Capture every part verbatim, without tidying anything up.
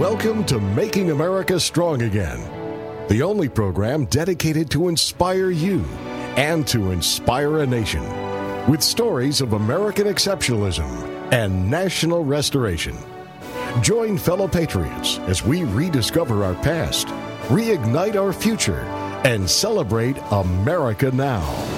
Welcome to Making America Strong Again, the only program dedicated to inspire you and to inspire a nation with stories of American exceptionalism and national restoration. Join fellow patriots as we rediscover our past, reignite our future, and celebrate America now.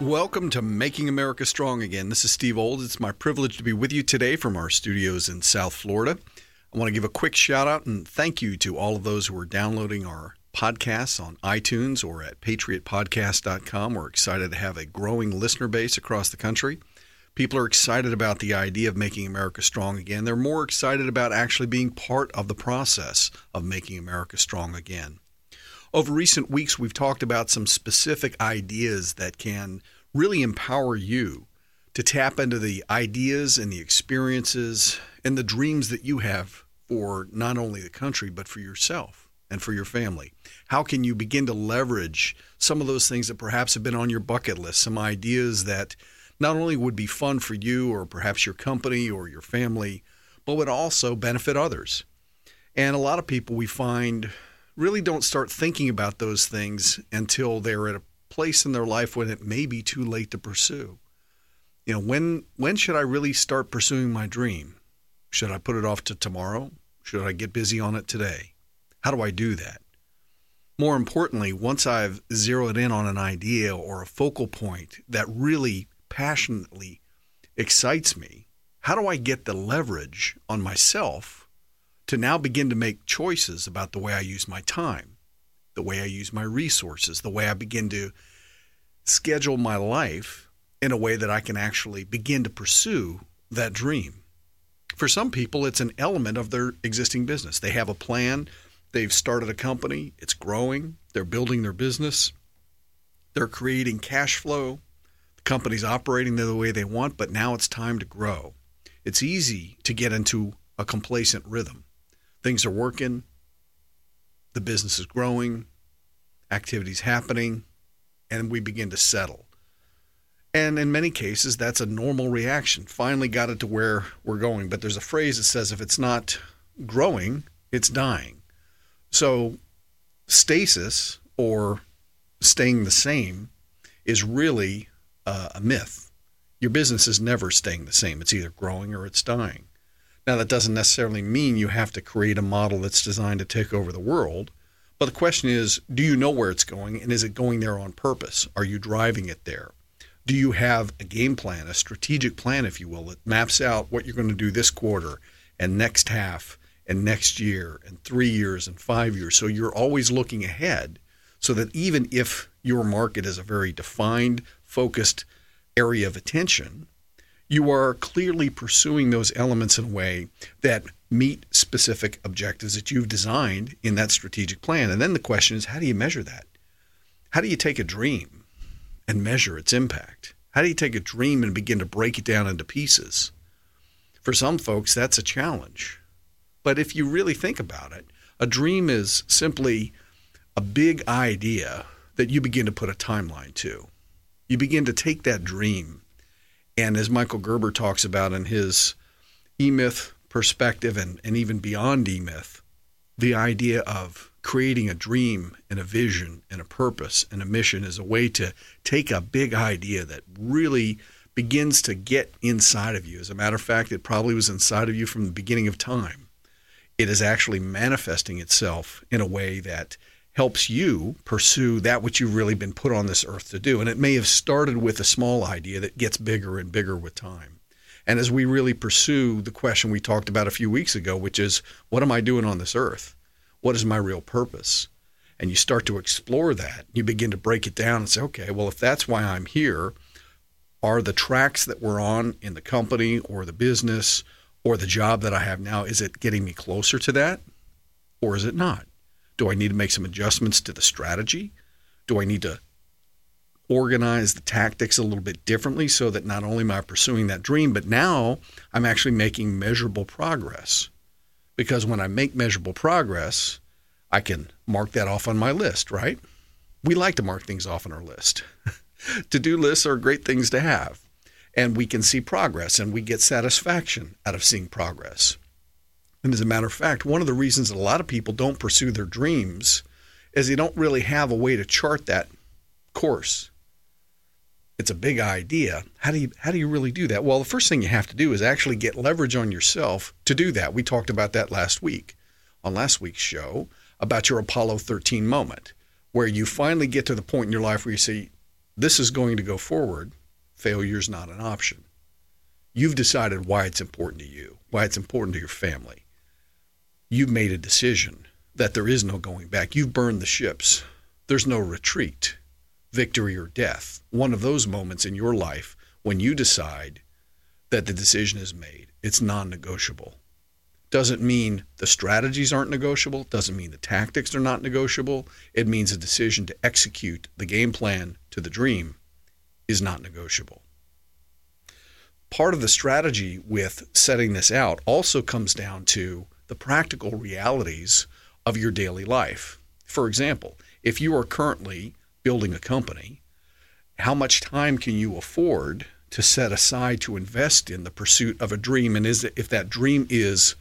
Welcome to Making America Strong Again. This is Steve Olds. It's my privilege to be with you today from our studios in South Florida. I want to give a quick shout out and thank you to all of those who are downloading our podcasts on iTunes or at Patriot Podcast dot com. We're excited to have a growing listener base across the country. People are excited about the idea of making America strong again. They're more excited about actually being part of the process of making America strong again. Over recent weeks, we've talked about some specific ideas that can really empower you to tap into the ideas and the experiences and the dreams that you have for not only the country, but for yourself and for your family. How can you begin to leverage some of those things that perhaps have been on your bucket list, some ideas that not only would be fun for you or perhaps your company or your family, but would also benefit others? And a lot of people we find really don't start thinking about those things until they're at a place in their life when it may be too late to pursue. You know, when when should I really start pursuing my dream? Should I put it off to tomorrow? Should I get busy on it today? How do I do that? More importantly, once I've zeroed in on an idea or a focal point that really passionately excites me, how do I get the leverage on myself to now begin to make choices about the way I use my time, the way I use my resources, the way I begin to schedule my life in a way that I can actually begin to pursue that dream? For some people, it's an element of their existing business. They have a plan. They've started a company. It's growing. They're building their business. They're creating cash flow. The company's operating the way they want, but now it's time to grow. It's easy to get into a complacent rhythm. Things are working. The business is growing. Activity's happening. And we begin to settle. And in many cases, that's a normal reaction. Finally got it to where we're going. But there's a phrase that says if it's not growing, it's dying. So stasis, or staying the same, is really uh, a myth. Your business is never staying the same. It's either growing or it's dying. Now, that doesn't necessarily mean you have to create a model that's designed to take over the world. But the question is, do you know where it's going, and is it going there on purpose? Are you driving it there? Do you have a game plan, a strategic plan, if you will, that maps out what you're going to do this quarter and next half and next year and three years and five years? So you're always looking ahead, so that even if your market is a very defined, focused area of attention, you are clearly pursuing those elements in a way that meet specific objectives that you've designed in that strategic plan. And then the question is, how do you measure that? How do you take a dream and measure its impact? How do you take a dream and begin to break it down into pieces? For some folks, that's a challenge. But if you really think about it, a dream is simply a big idea that you begin to put a timeline to. You begin to take that dream, and as Michael Gerber talks about in his e-myth perspective, and, and even beyond e-myth, the idea of creating a dream and a vision and a purpose and a mission is a way to take a big idea that really begins to get inside of you. As a matter of fact, it probably was inside of you from the beginning of time. It is actually manifesting itself in a way that helps you pursue that which you've really been put on this earth to do. And it may have started with a small idea that gets bigger and bigger with time. And as we really pursue the question we talked about a few weeks ago, which is, what am I doing on this earth? What is my real purpose? And you start to explore that. You begin to break it down and say, okay, well, if that's why I'm here, are the tracks that we're on in the company or the business or the job that I have now, is it getting me closer to that, or is it not? Do I need to make some adjustments to the strategy? Do I need to organize the tactics a little bit differently so that not only am I pursuing that dream, but now I'm actually making measurable progress? Because when I make measurable progress, I can mark that off on my list, right? We like to mark things off on our list. To-do lists are great things to have, and we can see progress, and we get satisfaction out of seeing progress. And as a matter of fact, one of the reasons that a lot of people don't pursue their dreams is they don't really have a way to chart that course. It's a big idea. How do you how do you really do that? Well, the first thing you have to do is actually get leverage on yourself to do that. We talked about that last week on last week's show about your Apollo thirteen moment, where you finally get to the point in your life where you say, this is going to go forward. Failure is not an option. You've decided why it's important to you, why it's important to your family. You've made a decision that there is no going back. You've burned the ships. There's no retreat. Victory or death, one of those moments in your life when you decide that the decision is made. It's non-negotiable. Doesn't mean the strategies aren't negotiable. Doesn't mean the tactics are not negotiable. It means a decision to execute the game plan to the dream is not negotiable. Part of the strategy with setting this out also comes down to the practical realities of your daily life. For example, if you are currently building a company, how much time can you afford to set aside to invest in the pursuit of a dream? And is it, if that dream is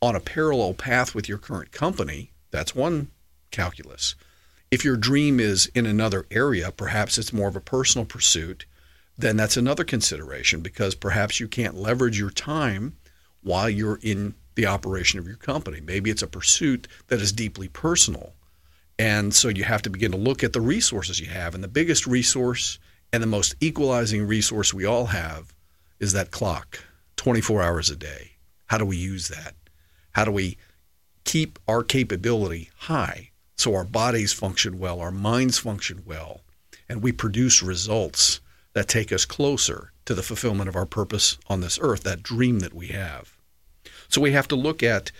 on a parallel path with your current company, that's one calculus. If your dream is in another area, perhaps it's more of a personal pursuit, then that's another consideration, because perhaps you can't leverage your time while you're in the operation of your company. Maybe it's a pursuit that is deeply personal. And so you have to begin to look at the resources you have. And the biggest resource and the most equalizing resource we all have is that clock, twenty-four hours a day. How do we use that? How do we keep our capability high so our bodies function well, our minds function well, and we produce results that take us closer to the fulfillment of our purpose on this earth, that dream that we have? So we have to look at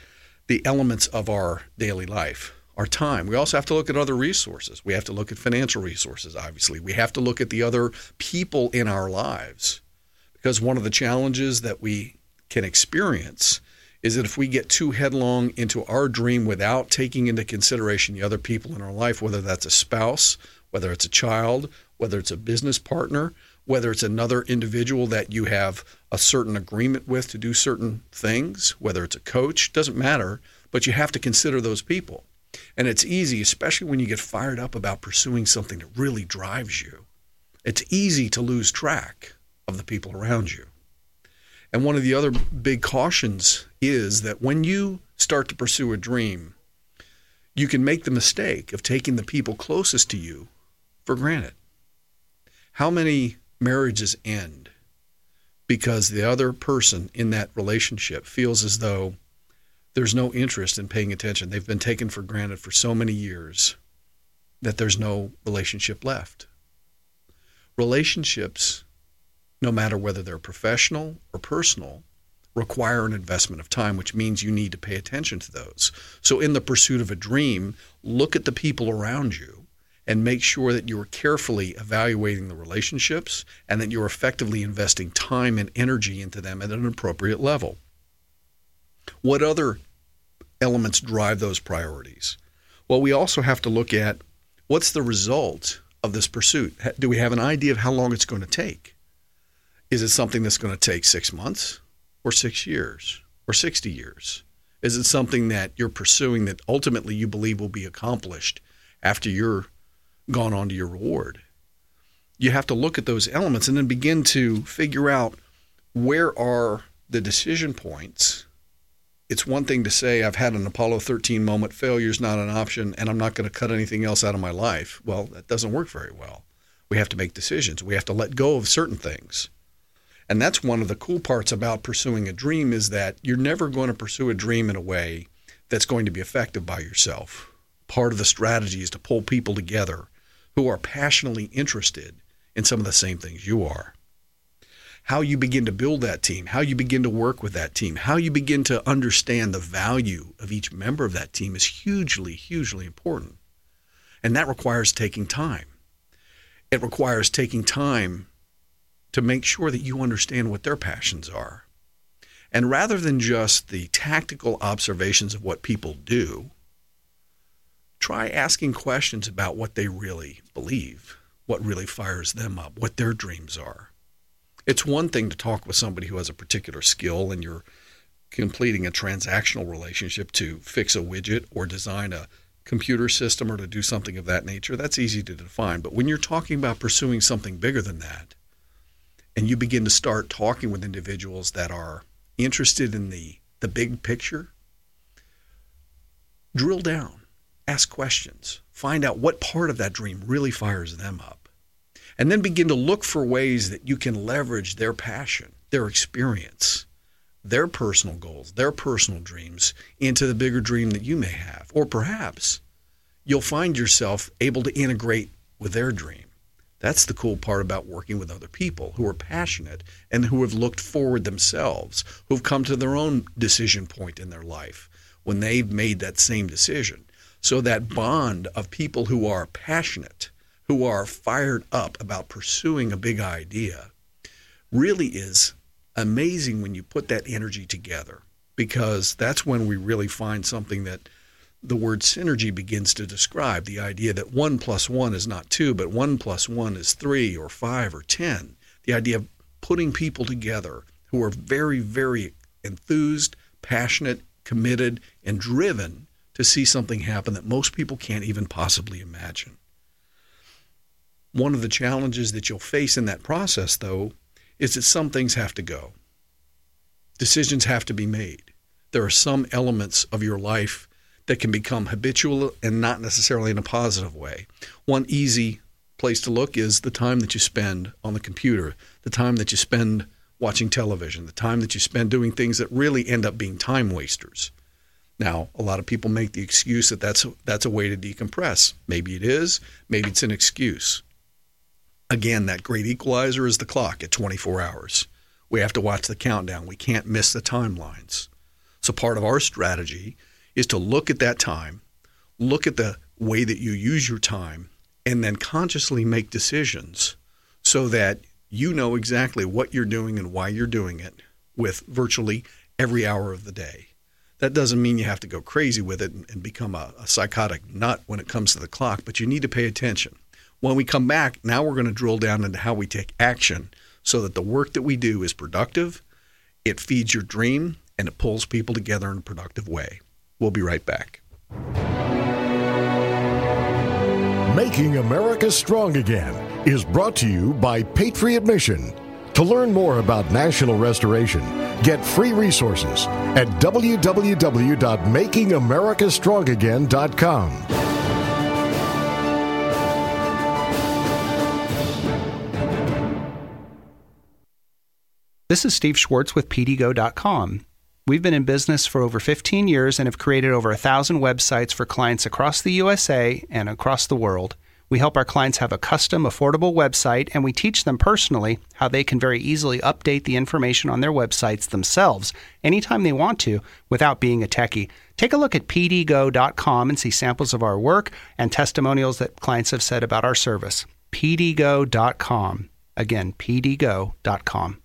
the elements of our daily life. Our time. We also have to look at other resources. We have to look at financial resources, obviously. We have to look at the other people in our lives, because one of the challenges that we can experience is that if we get too headlong into our dream without taking into consideration the other people in our life, whether that's a spouse, whether it's a child, whether it's a business partner, whether it's another individual that you have a certain agreement with to do certain things, whether it's a coach, doesn't matter, but you have to consider those people. And it's easy, especially when you get fired up about pursuing something that really drives you, it's easy to lose track of the people around you. And one of the other big cautions is that when you start to pursue a dream, you can make the mistake of taking the people closest to you for granted. How many marriages end because the other person in that relationship feels as though there's no interest in paying attention? They've been taken for granted for so many years that there's no relationship left. Relationships, no matter whether they're professional or personal, require an investment of time, which means you need to pay attention to those. So in the pursuit of a dream, look at the people around you and make sure that you're carefully evaluating the relationships and that you're effectively investing time and energy into them at an appropriate level. What other elements drive those priorities? Well, we also have to look at what's the result of this pursuit. Do we have an idea of how long it's going to take? Is it something that's going to take six months or six years or sixty years? Is it something that you're pursuing that ultimately you believe will be accomplished after you're gone on to your reward? You have to look at those elements and then begin to figure out where are the decision points. It's one thing to say, I've had an Apollo thirteen moment, failure's not an option, and I'm not going to cut anything else out of my life. Well, that doesn't work very well. We have to make decisions. We have to let go of certain things. And that's one of the cool parts about pursuing a dream, is that you're never going to pursue a dream in a way that's going to be effective by yourself. Part of the strategy is to pull people together who are passionately interested in some of the same things you are. How you begin to build that team, how you begin to work with that team, how you begin to understand the value of each member of that team is hugely, hugely important. And that requires taking time. It requires taking time to make sure that you understand what their passions are. And rather than just the tactical observations of what people do, try asking questions about what they really believe, what really fires them up, what their dreams are. It's one thing to talk with somebody who has a particular skill and you're completing a transactional relationship to fix a widget or design a computer system or to do something of that nature. That's easy to define. But when you're talking about pursuing something bigger than that, and you begin to start talking with individuals that are interested in the, the big picture, drill down, ask questions, find out what part of that dream really fires them up, and then begin to look for ways that you can leverage their passion, their experience, their personal goals, their personal dreams into the bigger dream that you may have. Or perhaps you'll find yourself able to integrate with their dream. That's the cool part about working with other people who are passionate and who have looked forward themselves, who've come to their own decision point in their life when they've made that same decision. So that bond of people who are passionate, who are fired up about pursuing a big idea, really is amazing when you put that energy together, because that's when we really find something that the word synergy begins to describe, the idea that one plus one is not two, but one plus one is three or five or ten. The idea of putting people together who are very, very enthused, passionate, committed, and driven to see something happen that most people can't even possibly imagine. One of the challenges that you'll face in that process, though, is that some things have to go. Decisions have to be made. There are some elements of your life that can become habitual and not necessarily in a positive way. One easy place to look is the time that you spend on the computer, the time that you spend watching television, the time that you spend doing things that really end up being time wasters. Now, a lot of people make the excuse that that's, that's a way to decompress. Maybe it is, maybe it's an excuse. Again, that great equalizer is the clock at twenty-four hours. We have to watch the countdown. We can't miss the timelines. So part of our strategy is to look at that time, look at the way that you use your time, and then consciously make decisions so that you know exactly what you're doing and why you're doing it with virtually every hour of the day. That doesn't mean you have to go crazy with it and become a, a psychotic nut when it comes to the clock, but you need to pay attention. When we come back, now we're going to drill down into how we take action so that the work that we do is productive, it feeds your dream, and it pulls people together in a productive way. We'll be right back. Making America Strong Again is brought to you by Patriot Mission. To learn more about national restoration, get free resources at w w w dot making america strong again dot com. This is Steve Schwartz with P D G O dot com. We've been in business for over fifteen years and have created over one thousand websites for clients across the U S A and across the world. We help our clients have a custom, affordable website, and we teach them personally how they can very easily update the information on their websites themselves anytime they want to without being a techie. Take a look at P D G O dot com and see samples of our work and testimonials that clients have said about our service. P D G O dot com. Again, P D G O dot com.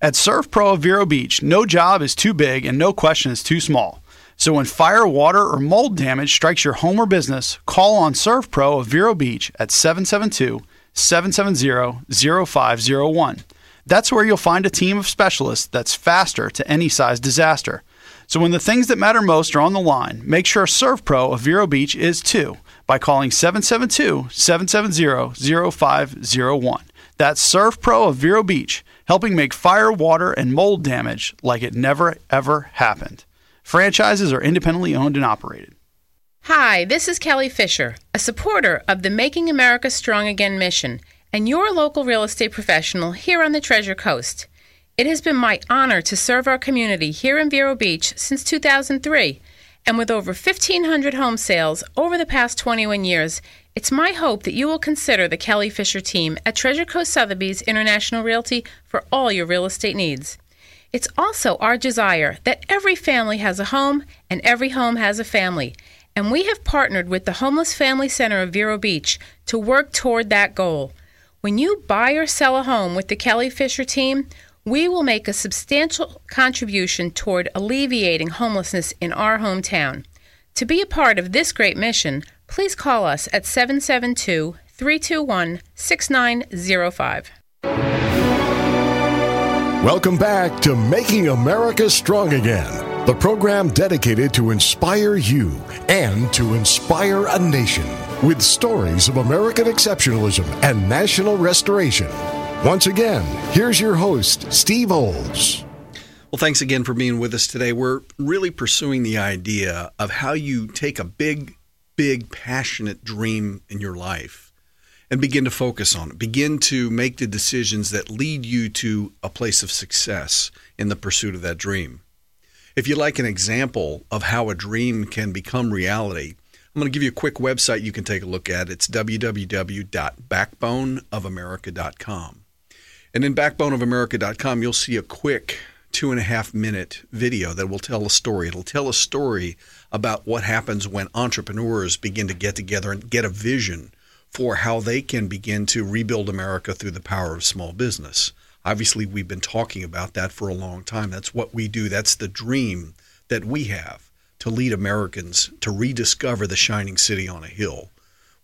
At Surf Pro of Vero Beach, no job is too big and no question is too small. So when fire, water, or mold damage strikes your home or business, call on Surf Pro of Vero Beach at seven seven two, seven seven zero, zero five zero one. That's where you'll find a team of specialists that's faster to any size disaster. So when the things that matter most are on the line, make sure Surf Pro of Vero Beach is too by calling seven seven two, seven seven zero, zero five zero one. That's Surf Pro of Vero Beach, helping make fire, water, and mold damage like it never, ever happened. Franchises are independently owned and operated. Hi, this is Kelly Fisher, a supporter of the Making America Strong Again mission, and your local real estate professional here on the Treasure Coast. It has been my honor to serve our community here in Vero Beach since two thousand three, and with over fifteen hundred home sales over the past twenty-one years, it's my hope that you will consider the Kelly Fisher team at Treasure Coast Sotheby's International Realty for all your real estate needs. It's also our desire that every family has a home and every home has a family, and we have partnered with the Homeless Family Center of Vero Beach to work toward that goal. When you buy or sell a home with the Kelly Fisher team, we will make a substantial contribution toward alleviating homelessness in our hometown. To be a part of this great mission, please call us at seven seven two, three two one, six nine zero five. Welcome back to Making America Strong Again, the program dedicated to inspire you and to inspire a nation with stories of American exceptionalism and national restoration. Once again, here's your host, Steve Olds. Well, thanks again for being with us today. We're really pursuing the idea of how you take a big, big, passionate dream in your life and begin to focus on it. Begin to make the decisions that lead you to a place of success in the pursuit of that dream. If you'd like an example of how a dream can become reality, I'm going to give you a quick website you can take a look at. It's w w w dot backbone of america dot com. And in backbone of america dot com, you'll see a quick two and a half minute video that will tell a story. It'll tell a story about what happens when entrepreneurs begin to get together and get a vision for how they can begin to rebuild America through the power of small business. Obviously, we've been talking about that for a long time. That's what we do. That's the dream that we have, to lead Americans to rediscover the shining city on a hill.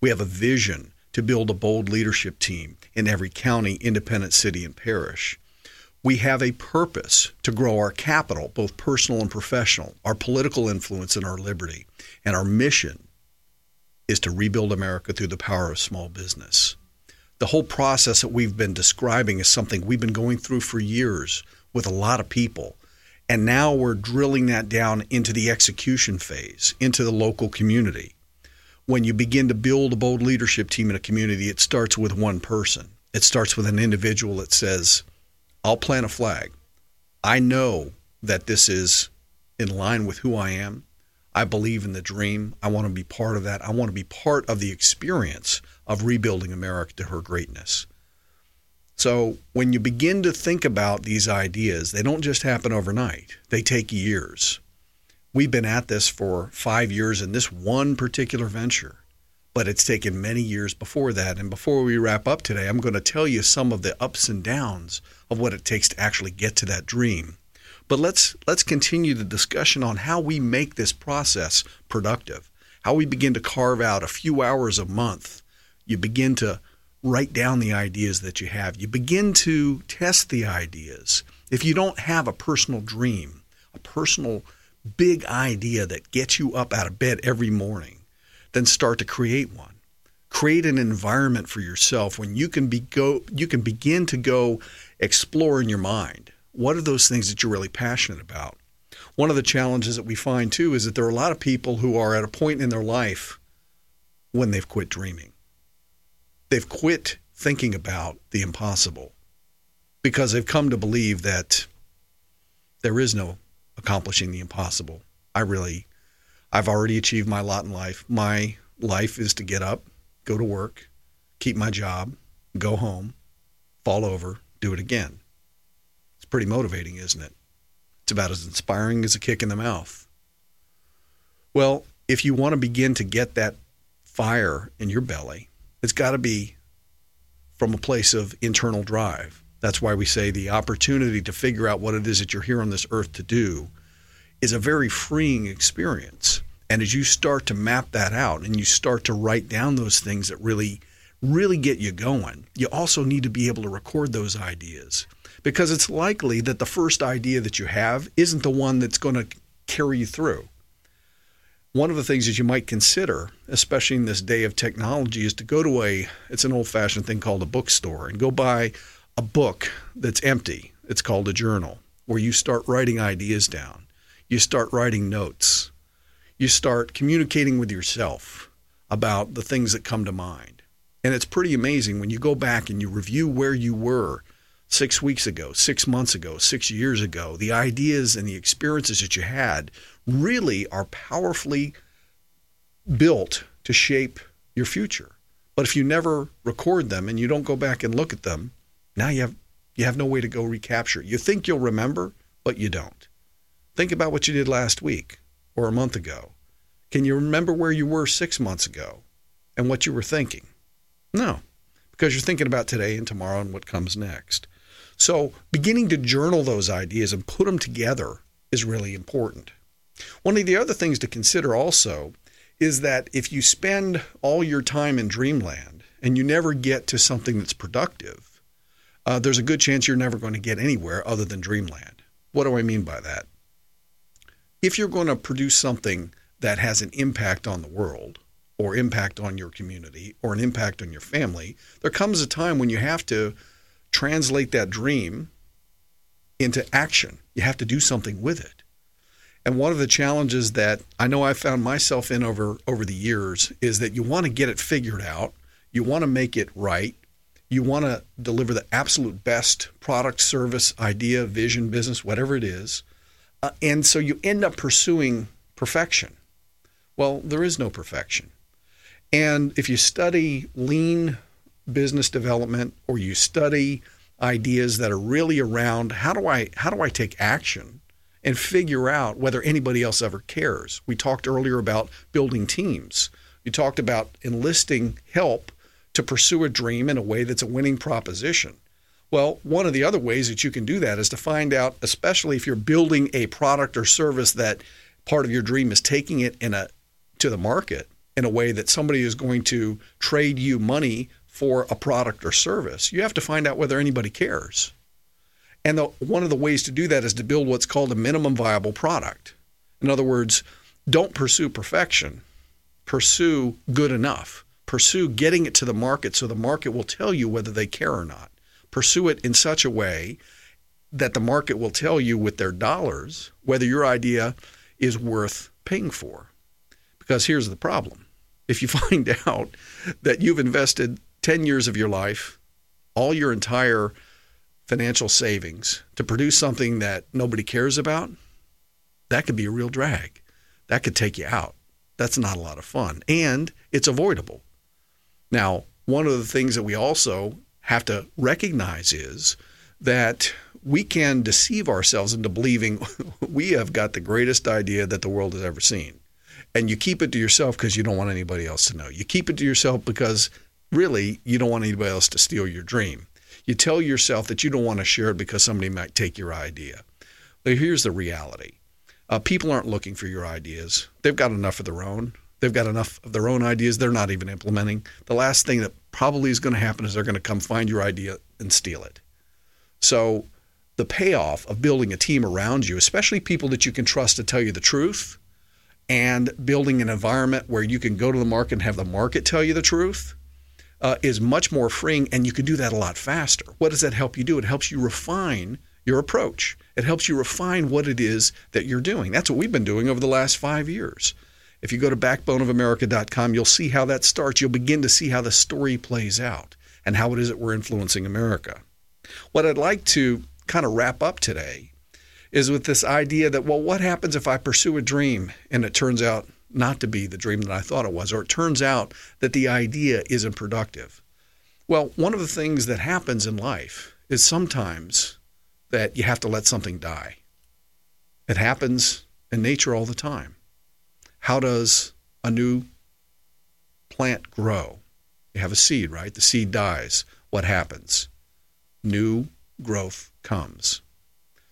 We have a vision to build a bold leadership team in every county, independent city, and parish. We have a purpose to grow our capital, both personal and professional, our political influence, and our liberty, and our mission is to rebuild America through the power of small business. The whole process that we've been describing is something we've been going through for years with a lot of people. And now we're drilling that down into the execution phase, into the local community. When you begin to build a bold leadership team in a community, it starts with one person. It starts with an individual that says, I'll plant a flag. I know that this is in line with who I am. I believe in the dream. I want to be part of that. I want to be part of the experience of rebuilding America to her greatness. So when you begin to think about these ideas, they don't just happen overnight. They take years. We've been at this for five years in this one particular venture, but it's taken many years before that. And before we wrap up today, I'm going to tell you some of the ups and downs of what it takes to actually get to that dream. But let's let's continue the discussion on how we make this process productive, how we begin to carve out a few hours a month. You begin to write down the ideas that you have. You begin to test the ideas. If you don't have a personal dream, a personal big idea that gets you up out of bed every morning, then start to create one. Create an environment for yourself when you can be go, you can begin to go explore in your mind. What are those things that you're really passionate about? One of the challenges that we find, too, is that there are a lot of people who are at a point in their life when they've quit dreaming. They've quit thinking about the impossible because they've come to believe that there is no accomplishing the impossible. I really, I've already achieved my lot in life. My life is to get up, go to work, keep my job, go home, fall over, do it again. Pretty motivating, isn't it? It's about as inspiring as a kick in the mouth. Well, if you want to begin to get that fire in your belly, it's got to be from a place of internal drive. That's why we say the opportunity to figure out what it is that you're here on this earth to do is a very freeing experience. And as you start to map that out and you start to write down those things that really, really get you going, you also need to be able to record those ideas. Because it's likely that the first idea that you have isn't the one that's going to carry you through. One of the things that you might consider, especially in this day of technology, is to go to a, it's an old-fashioned thing called a bookstore, and go buy a book that's empty. It's called a journal, where you start writing ideas down. You start writing notes. You start communicating with yourself about the things that come to mind. And it's pretty amazing when you go back and you review where you were six weeks ago, six months ago, six years ago. The ideas and the experiences that you had really are powerfully built to shape your future. But if you never record them and you don't go back and look at them, now you have you have no way to go recapture. You think you'll remember, but you don't. Think about what you did last week or a month ago. Can you remember where you were six months ago and what you were thinking? No, because you're thinking about today and tomorrow and what comes next. So beginning to journal those ideas and put them together is really important. One of the other things to consider also is that if you spend all your time in dreamland and you never get to something that's productive, uh, there's a good chance you're never going to get anywhere other than dreamland. What do I mean by that? If you're going to produce something that has an impact on the world or impact on your community or an impact on your family, there comes a time when you have to translate that dream into action. You have to do something with it. And one of the challenges that I know I found myself in over, over the years is that you want to get it figured out. You want to make it right. You want to deliver the absolute best product, service, idea, vision, business, whatever it is. Uh, and so you end up pursuing perfection. Well, there is no perfection. And if you study lean business development, or you study ideas that are really around how do I how do I take action and figure out whether anybody else ever cares. We talked earlier about building teams. You talked about enlisting help to pursue a dream in a way that's a winning proposition. Well, one of the other ways that you can do that is to find out, especially if you're building a product or service that part of your dream is taking it in a to the market in a way that somebody is going to trade you money for a product or service. You have to find out whether anybody cares. And the, one of the ways to do that is to build what's called a minimum viable product. In other words, don't pursue perfection. Pursue good enough. Pursue getting it to the market so the market will tell you whether they care or not. Pursue it in such a way that the market will tell you with their dollars whether your idea is worth paying for. Because here's the problem. If you find out that you've invested ten years of your life, all your entire financial savings to produce something that nobody cares about, that could be a real drag. That could take you out. That's not a lot of fun. And it's avoidable. Now, one of the things that we also have to recognize is that we can deceive ourselves into believing we have got the greatest idea that the world has ever seen. And you keep it to yourself because you don't want anybody else to know. You keep it to yourself because really you don't want anybody else to steal your dream. You tell yourself that you don't want to share it because somebody might take your idea. But here's the reality. Uh, people aren't looking for your ideas. They've got enough of their own. They've got enough of their own ideas they're not even implementing. The last thing that probably is going to happen is they're going to come find your idea and steal it. So the payoff of building a team around you, especially people that you can trust to tell you the truth, and building an environment where you can go to the market and have the market tell you the truth, uh, is much more freeing, and you can do that a lot faster. What does that help you do? It helps you refine your approach. It helps you refine what it is that you're doing. That's what we've been doing over the last five years. If you go to backbone of america dot com, you'll see how that starts. You'll begin to see how the story plays out and how it is that we're influencing America. What I'd like to kind of wrap up today is with this idea that, well, what happens if I pursue a dream and it turns out not to be the dream that I thought it was, or it turns out that the idea isn't productive? Well, one of the things that happens in life is sometimes that you have to let something die. It happens in nature all the time. How does a new plant grow? You have a seed, right? The seed dies. What happens? New growth comes.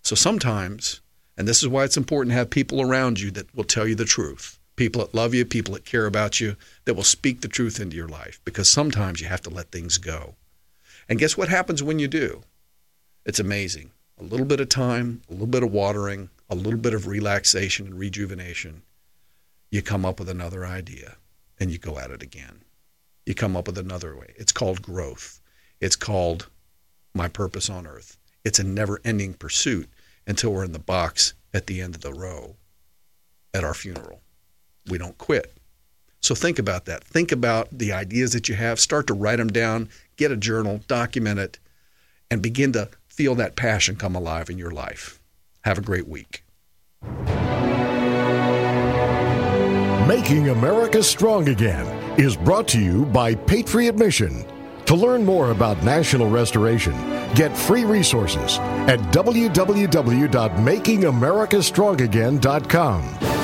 So sometimes, and this is why it's important to have people around you that will tell you the truth, people that love you, people that care about you, that will speak the truth into your life, because sometimes you have to let things go. And guess what happens when you do? It's amazing. A little bit of time, a little bit of watering, a little bit of relaxation and rejuvenation. You come up with another idea and you go at it again. You come up with another way. It's called growth. It's called my purpose on earth. It's a never-ending pursuit until we're in the box at the end of the row at our funeral. We don't quit. So think about that. Think about the ideas that you have. Start to write them down. Get a journal. Document it. And begin to feel that passion come alive in your life. Have a great week. Making America Strong Again is brought to you by Patriot Mission. To learn more about National Restoration, get free resources at w w w dot making america strong again dot com.